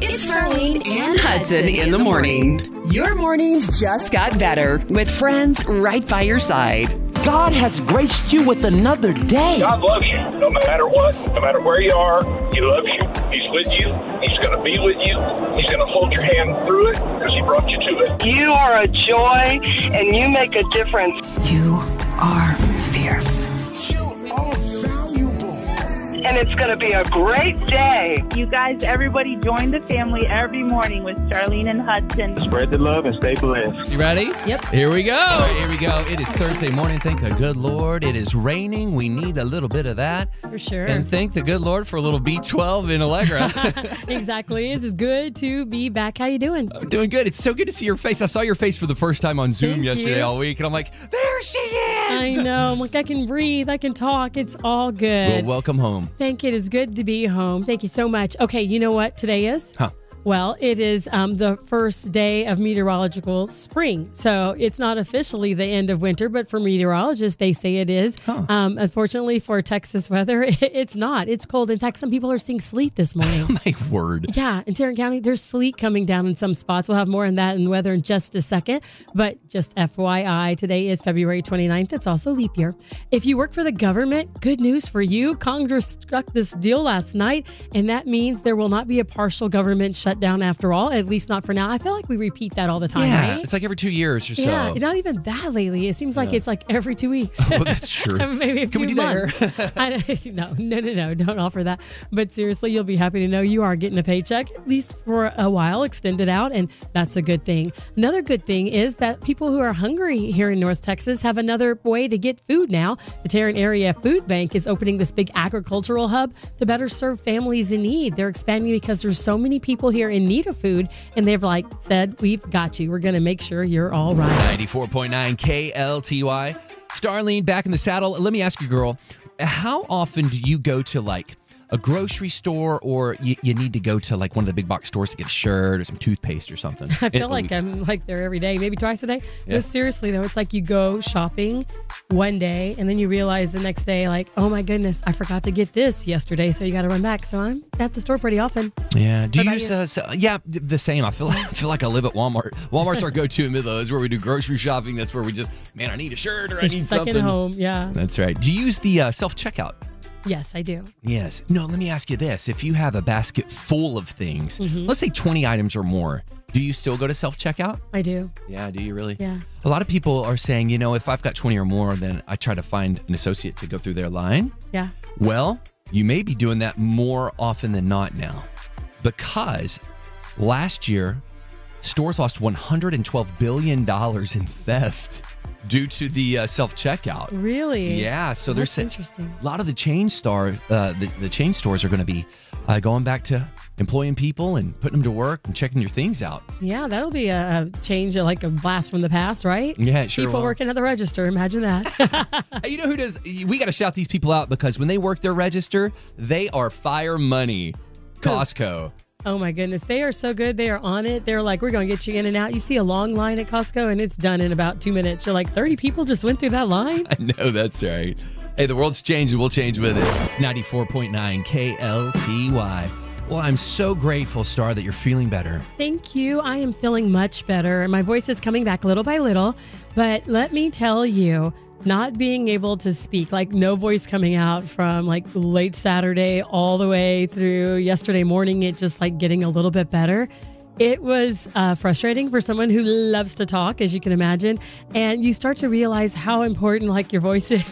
It's Starlene and Hudson in the morning. Your mornings just got better with friends right by your side. God has graced you with another day. God loves you no matter what, no matter where you are. He loves you. He's with you. He's going to be with you. He's going to hold your hand through it because he brought you to it. You are a joy and you make a difference. You are fierce. And it's going to be a great day. You guys, everybody join the family every morning with Starlene and Hudson. Spread the love and stay blessed. You ready? Yep. Here we go. All right, here we go. It is Thursday morning. Thank the good Lord. It is raining. We need a little bit of that. For sure. And thank the good Lord for a little B12 in Allegra. Exactly. It is good to be back. How you doing? I'm doing good. It's so good to see your face. I saw your face for the first time on Zoom yesterday all week. And I'm like, there she is. I know. I'm like, I can breathe. I can talk. It's all good. Well, welcome home. Thank you. It is good to be home. Thank you so much. Okay, you know what today is? Huh. Well, it is the first day of meteorological spring. So it's not officially the end of winter, but for meteorologists, they say it is. Huh. Unfortunately for Texas weather, it's not. It's cold. In fact, some people are seeing sleet this morning. Oh, my word. Yeah. In Tarrant County, there's sleet coming down in some spots. We'll have more on that and weather in just a second. But just FYI, today is February 29th. It's also leap year. If you work for the government, good news for you. Congress struck this deal last night, and that means there will not be a partial government shutdown after all, at least not for now. I feel like we repeat that all the time, right? It's like every 2 years or so. Yeah, not even that lately. It seems like it's like every 2 weeks. Well, that's true. Maybe a few months. No, don't offer that. But seriously, you'll be happy to know you are getting a paycheck, at least for a while, extended out, and that's a good thing. Another good thing is that people who are hungry here in North Texas have another way to get food now. The Tarrant Area Food Bank is opening this big agricultural hub to better serve families in need. They're expanding because there's so many people here in need of food, and they've said, we've got you. We're going to make sure you're all right. 94.9 KLTY. Starlene back in the saddle. Let me ask you, girl, how often do you go to a grocery store, or you need to go to one of the big box stores to get a shirt or some toothpaste or something? I feel like I'm there every day, maybe twice a day. Yeah. No, seriously though, it's like you go shopping one day and then you realize the next day, oh my goodness, I forgot to get this yesterday, so you got to run back. So I'm at the store pretty often. Yeah. Do you use the same? I feel like I live at Walmart. Walmart's our go-to in Midland. It's where we do grocery shopping. That's where we just, I need a shirt or I need something. Stuck at home. Yeah. That's right. Do you use the self-checkout? Yes, I do. Yes. No, let me ask you this. If you have a basket full of things, let's say 20 items or more, do you still go to self-checkout? I do. Yeah, do you really? Yeah. A lot of people are saying, if I've got 20 or more, then I try to find an associate to go through their line. Yeah. Well, you may be doing that more often than not now, because last year, stores lost $112 billion in theft due to the self-checkout. Really? Yeah. So that's interesting. A lot of the chain stores are going to be going back to employing people and putting them to work and checking your things out. Yeah, that'll be a change, like a blast from the past, right? Yeah, it sure will. People working at the register, imagine that. You know who does? We got to shout these people out, because when they work their register, they are fire money. Costco. Oh my goodness. They are so good. They are on it. They're like, we're going to get you in and out. You see a long line at Costco and it's done in about 2 minutes. You're like, 30 people just went through that line? I know, that's right. Hey, the world's changing. We'll change with it. It's 94.9 KLTY. Well, I'm so grateful, Star, that you're feeling better. Thank you. I am feeling much better. And my voice is coming back little by little. But let me tell you, not being able to speak, no voice coming out from late Saturday all the way through yesterday morning, it just getting a little bit better. It was frustrating for someone who loves to talk, as you can imagine. And you start to realize how important your voice is,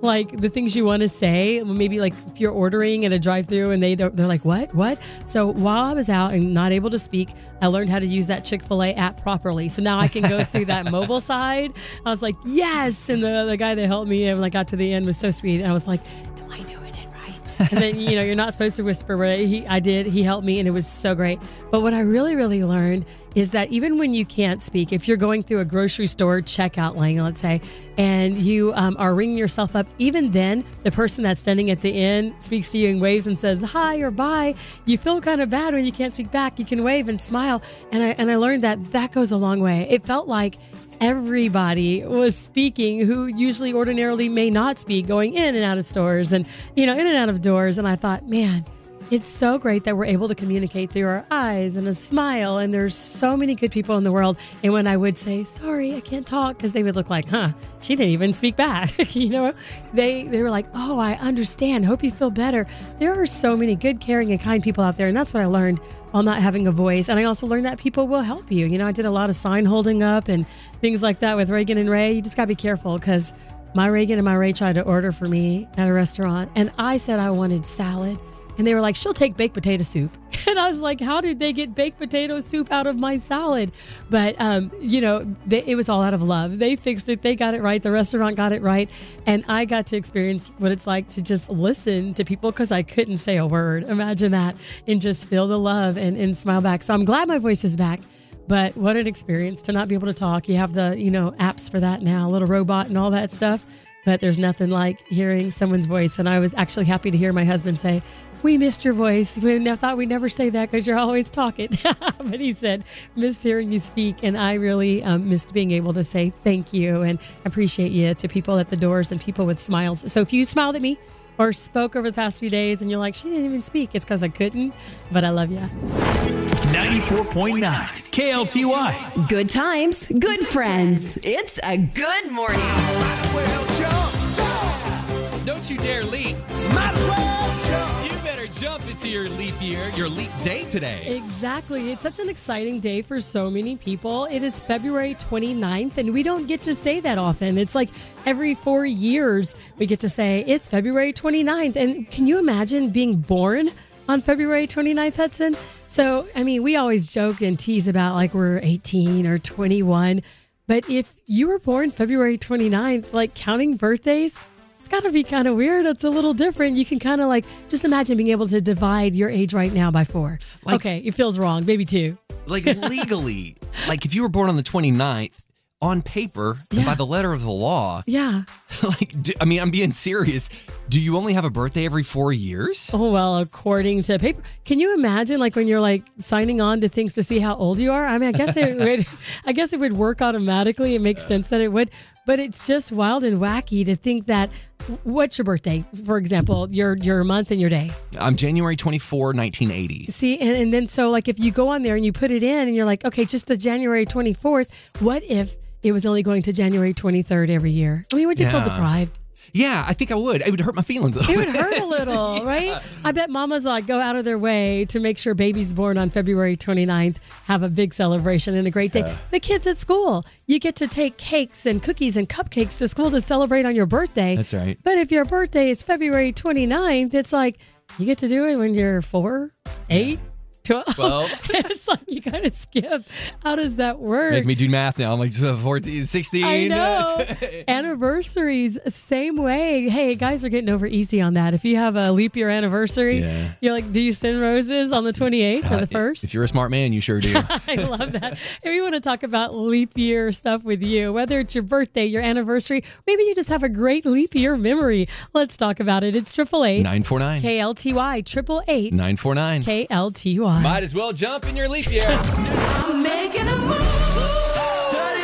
the things you want to say. Maybe if you're ordering at a drive-thru and they're like, what? So while I was out and not able to speak, I learned how to use that Chick-fil-A app properly. So now I can go through that mobile side. I was like, yes. And the guy that helped me when I got to the end was so sweet. And I was like, am I doing it right? And then, you're not supposed to whisper, but I did. He helped me and it was so great. But what I really, really learned is that even when you can't speak, if you're going through a grocery store checkout line, let's say, and you are ringing yourself up, even then, the person that's standing at the end speaks to you and waves and says, hi or bye. You feel kind of bad when you can't speak back. You can wave and smile. And I learned that goes a long way. It felt like everybody was speaking who usually ordinarily may not speak, going in and out of stores and in and out of doors. And I thought, man, It's so great that we're able to communicate through our eyes and a smile. And there's so many good people in the world. And when I would say, sorry, I can't talk, because they would look like, huh, she didn't even speak back. You know, they were like, oh, I understand. Hope you feel better. There are so many good, caring and kind people out there. And that's what I learned while not having a voice. And I also learned that people will help you. You know, I did a lot of sign holding up and things like that with Reagan and Ray. You just got to be careful, because my Reagan and my Ray tried to order for me at a restaurant. And I said I wanted salad. And they were like, she'll take baked potato soup. And I was like, how did they get baked potato soup out of my salad? But, you know, it was all out of love. They fixed it. They got it right. The restaurant got it right. And I got to experience what it's like to just listen to people, because I couldn't say a word. Imagine that. And just feel the love and smile back. So I'm glad my voice is back. But what an experience to not be able to talk. You have the, you know, apps for that now, Little Robot and all that stuff. But there's nothing like hearing someone's voice. And I was actually happy to hear my husband say, we missed your voice. We thought we'd never say that because you're always talking. But he said, missed hearing you speak. And I really missed being able to say thank you and appreciate you to people at the doors and people with smiles. So if you smiled at me or spoke over the past few days and you're like, she didn't even speak, it's because I couldn't. But I love you. 94.9 KLTY. Good times, good friends. It's a good morning. Might as well jump. Don't you dare leap. Might as well jump. Jump into your leap year, your leap day today. Exactly. It's such an exciting day for so many people. It is February 29th, and we don't get to say that often. It's like every 4 years we get to say it's February 29th. And can you imagine being born on February 29th, Hudson? So, I mean, we always joke and tease about like we're 18 or 21. But if you were born February 29th, like counting birthdays, it's got to be kind of weird. It's a little different. You can kind of like just imagine being able to divide your age right now by 4. Like, okay, it feels wrong. Maybe 2. Like legally, like if you were born on the 29th, on paper, yeah, and by the letter of the law. Yeah. Like, I'm being serious. Do you only have a birthday every 4 years? Oh, well, according to paper. Can you imagine, like, when you're, like, signing on to things to see how old you are? I mean, I guess it would work automatically. It makes sense that it would. But it's just wild and wacky to think that, what's your birthday, for example, your month and your day? I'm January 24, 1980. See, and then so, like, if you go on there and you put it in and you're like, okay, just the January 24th, what if it was only going to January 23rd every year? I mean, would you feel deprived? Yeah, I think I would. It would hurt my feelings a little. It would hurt a little, right? I bet mamas like go out of their way to make sure babies born on February 29th have a big celebration and a great day. The kids at school, you get to take cakes and cookies and cupcakes to school to celebrate on your birthday. That's right. But if your birthday is February 29th, it's like you get to do it when you're 4, 8. 12. It's like you gotta skip. How does that work? Make me do math now. I'm like 14, 16. I know. Anniversaries, same way. Hey, guys are getting over easy on that. If you have a leap year anniversary, you're like, do you send roses on the 28th or the 1st? If you're a smart man, you sure do. I love that. If we want to talk about leap year stuff with you, whether it's your birthday, your anniversary, maybe you just have a great leap year memory. Let's talk about it. It's 888-949 KLTY. 888-949 KLTY. Might as well jump in your leap year. I'm making a move. Study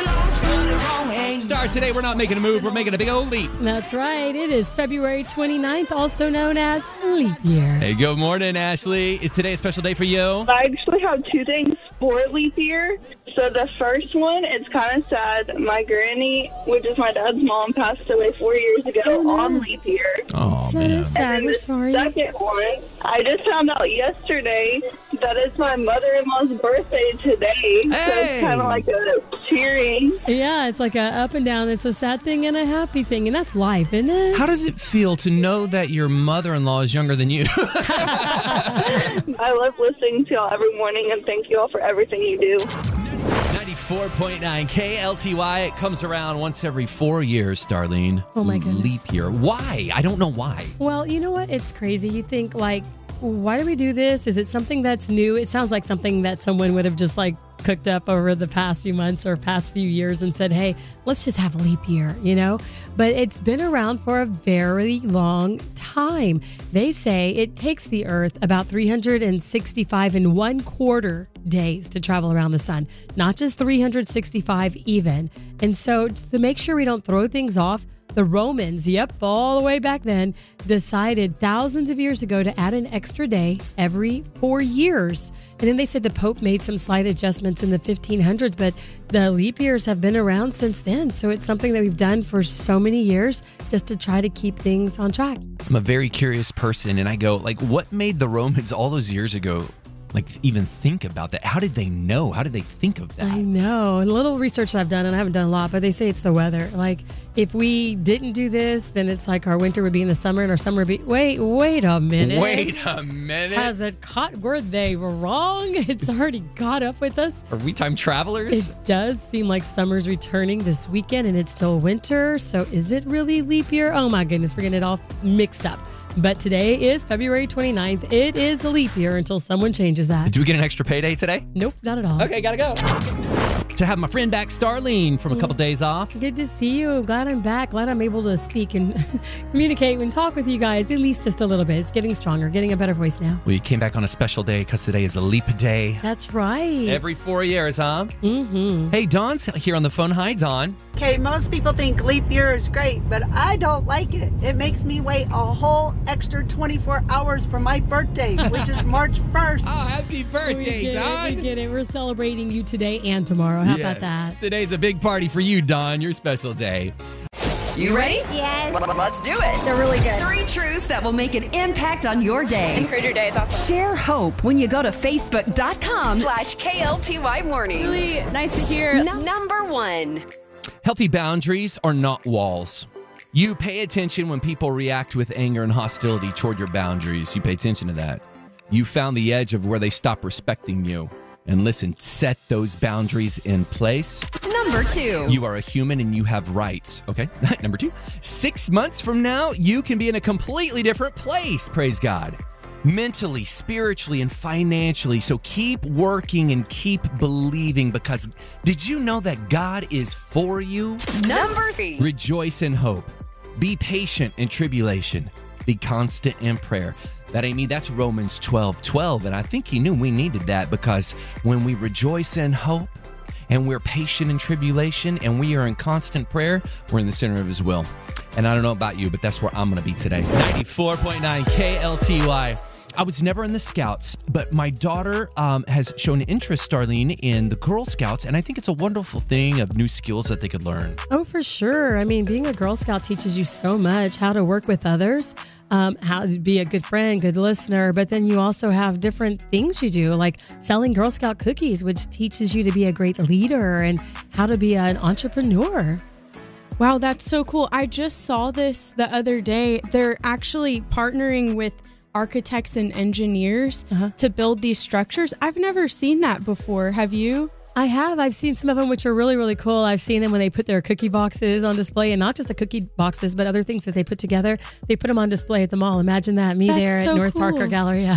long, start today. We're not making a move. We're making a big old leap. That's right. It is February 29th, also known as leap year. Hey, good morning, Ashley. Is today a special day for you? I actually have 2 things for leap year. So the first one, it's kind of sad. My granny, which is my dad's mom, passed away 4 years ago on leap year. Oh, man. That is sad. And we're sorry. The second one, I just found out yesterday that it's my mother-in-law's birthday today. Hey. So it's kind of like a cheering. Yeah, it's like a up and down. It's a sad thing and a happy thing. And that's life, isn't it? How does it feel to know that your mother-in-law is younger than you? I love listening to y'all every morning, and thank you all for everything you do. 94.9 KLTY. It comes around once every 4 years, Starlene. Oh, my goodness. Leap year. Why? I don't know why. Well, you know what? It's crazy. You think, like, why do we do this? Is it something that's new? It sounds like something that someone would have just, like, cooked up over the past few months or past few years and said, hey, let's just have a leap year, you know? But it's been around for a very long time. They say it takes the Earth about 365¼ days to travel around the sun, not just 365 even. And so to make sure we don't throw things off, The Romans, yep, all the way back then, decided thousands of years ago to add an extra day every 4 years. And then they said the Pope made some slight adjustments in the 1500s, but the leap years have been around since then. So it's something that we've done for so many years just to try to keep things on track. I'm a very curious person, and I go, like, what made the Romans all those years ago like even think about that? How did they know? How did they think of that? I know. And a little research that I've done, and I haven't done a lot, but they say it's the weather. Like, if we didn't do this, then it's like our winter would be in the summer and our summer would be... Wait a minute. Wait a minute. Has it caught... Were they wrong? It's already caught up with us. Are we time travelers? It does seem like summer's returning this weekend and it's still winter. So is it really leap year? Oh my goodness, we're getting it all mixed up. But today is February 29th. It is a leap year until someone changes that. Do we get an extra payday today? Nope, not at all. Okay, gotta go. To have my friend back, Starlene, from a couple days off. Good to see you. Glad I'm back. Glad I'm able to speak and communicate and talk with you guys, at least just a little bit. It's getting stronger, getting a better voice now. Well, you came back on a special day because today is a leap day. That's right. Every 4 years, huh? Mm-hmm. Hey, Dawn's here on the phone. Hi, Dawn. Okay, most people think leap year is great, but I don't like it. It makes me wait a whole extra 24 hours for my birthday, which is March 1st. Oh, happy birthday, Dawn. We get it. We're celebrating you today and tomorrow. How about that? Today's a big party for you, Dawn, your special day. You ready? Yes. Let's do it. They're really good. 3 truths that will make an impact on your day. Include your day. It's awesome. Share hope when you go to Facebook.com/KLTY Mornings. It's really nice to hear. Number 1. Healthy boundaries are not walls. You pay attention when people react with anger and hostility toward your boundaries. You pay attention to that. You found the edge of where they stop respecting you. And listen, set those boundaries in place. Number 2. You are a human and you have rights. Okay, number 2. 6 months from now, you can be in a completely different place, praise God. Mentally, spiritually, and financially. So keep working and keep believing, because did you know that God is for you? Number 3. Rejoice in hope. Be patient in tribulation. Be constant in prayer. That ain't me. That's Romans 12:12, and I think he knew we needed that, because when we rejoice in hope and we're patient in tribulation and we are in constant prayer, we're in the center of his will. And I don't know about you, but that's where I'm going to be today. 94.9 KLTY. I was never in the Scouts, but my daughter has shown interest, Starlene, in the Girl Scouts, and I think it's a wonderful thing of new skills that they could learn. Oh, for sure. I mean, being a Girl Scout teaches you so much, how to work with others, how to be a good friend, good listener, but then you also have different things you do, like selling Girl Scout cookies, which teaches you to be a great leader and how to be an entrepreneur. Wow, that's so cool. I just saw this the other day. They're actually partnering with architects and engineers to build these structures. I've never seen that before. Have you? I have. I've seen some of them, which are really, really cool. I've seen them when they put their cookie boxes on display, and not just the cookie boxes, but other things that they put together. They put them on display at the mall. Imagine that. Me there at North Parker Gallery.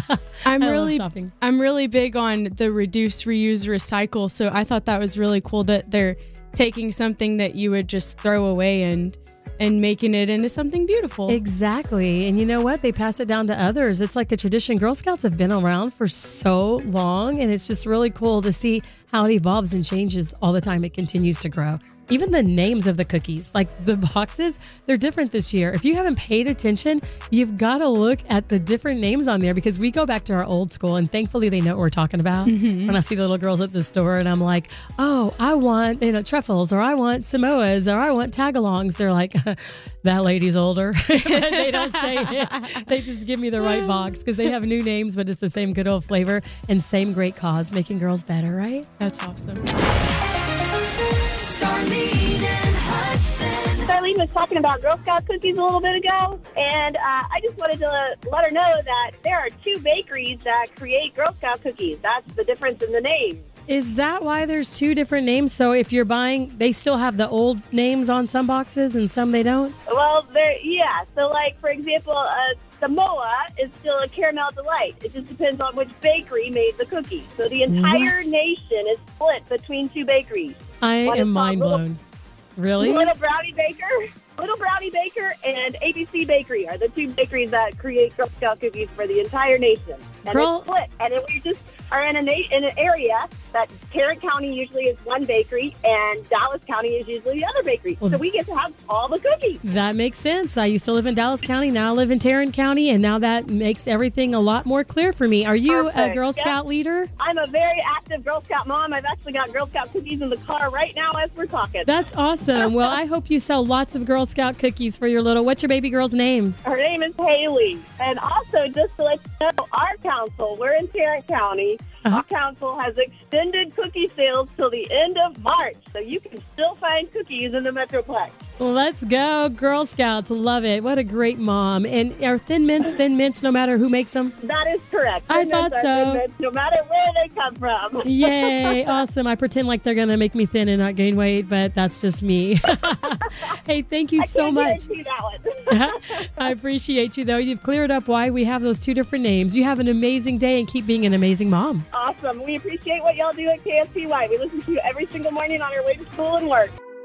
I'm really big on the reduce, reuse, recycle. So I thought that was really cool that they're taking something that you would just throw away and making it into something beautiful. Exactly. And you know what? They pass it down to others. It's like a tradition. Girl Scouts have been around for so long, and it's just really cool to see how it evolves and changes all the time. It continues to grow. Even the names of the cookies, like the boxes, they're different this year. If you haven't paid attention, you've got to look at the different names on there, because we go back to our old school, and thankfully they know what we're talking about. When I see the little girls at the store and I'm like, oh, I want, you know, truffles, or I want Samoas, or I want tagalongs. They're like, that lady's older. They don't say it. They just give me the right box, because they have new names, but it's the same good old flavor and same great cause, making girls better, right? That's awesome. Starlene and Hudson. Starlene was talking about Girl Scout cookies a little bit ago, and I just wanted to let her know that there are 2 bakeries that create Girl Scout cookies. That's the difference in the name. Is that why there's 2 different names? So if you're buying, they still have the old names on some boxes and some they don't? Well, yeah. So, like, for example, Samoa is still a caramel delight. It just depends on which bakery made the cookie. So the entire nation is split between 2 bakeries. I am mind blown. Really? Little Brownie Baker Little Brownie Baker and ABC Bakery are the two bakeries that create Girl Scout cookies for the entire nation. And it's split. And we just are in an area that Tarrant County usually is one bakery and Dallas County is usually the other bakery. Well, so we get to have all the cookies. That makes sense. I used to live in Dallas County. Now I live in Tarrant County. And now that makes everything a lot more clear for me. Are you a Girl Scout leader? I'm a very active Girl Scout mom. I've actually got Girl Scout cookies in the car right now as we're talking. That's awesome. Well, I hope you sell lots of Girl Scout cookies for your little. What's your baby girl's name? Her name is Haley. And also, just to let you know, our council, we're in Tarrant County. Uh-huh. Our council has extended cookie sales till the end of March, so you can still find cookies in the Metroplex. Let's go, Girl Scouts. Love it. What a great mom. And are thin mints no matter who makes them? That is correct. I thought so. No matter where they come from. Yay. Awesome. I pretend like they're going to make me thin and not gain weight, but that's just me. Hey, thank you so much. I can't guarantee that one. I appreciate you, though. You've cleared up why we have those two different names. You have an amazing day and keep being an amazing mom. Awesome. We appreciate what y'all do at KLTY. We listen to you every single morning on our way to school and work.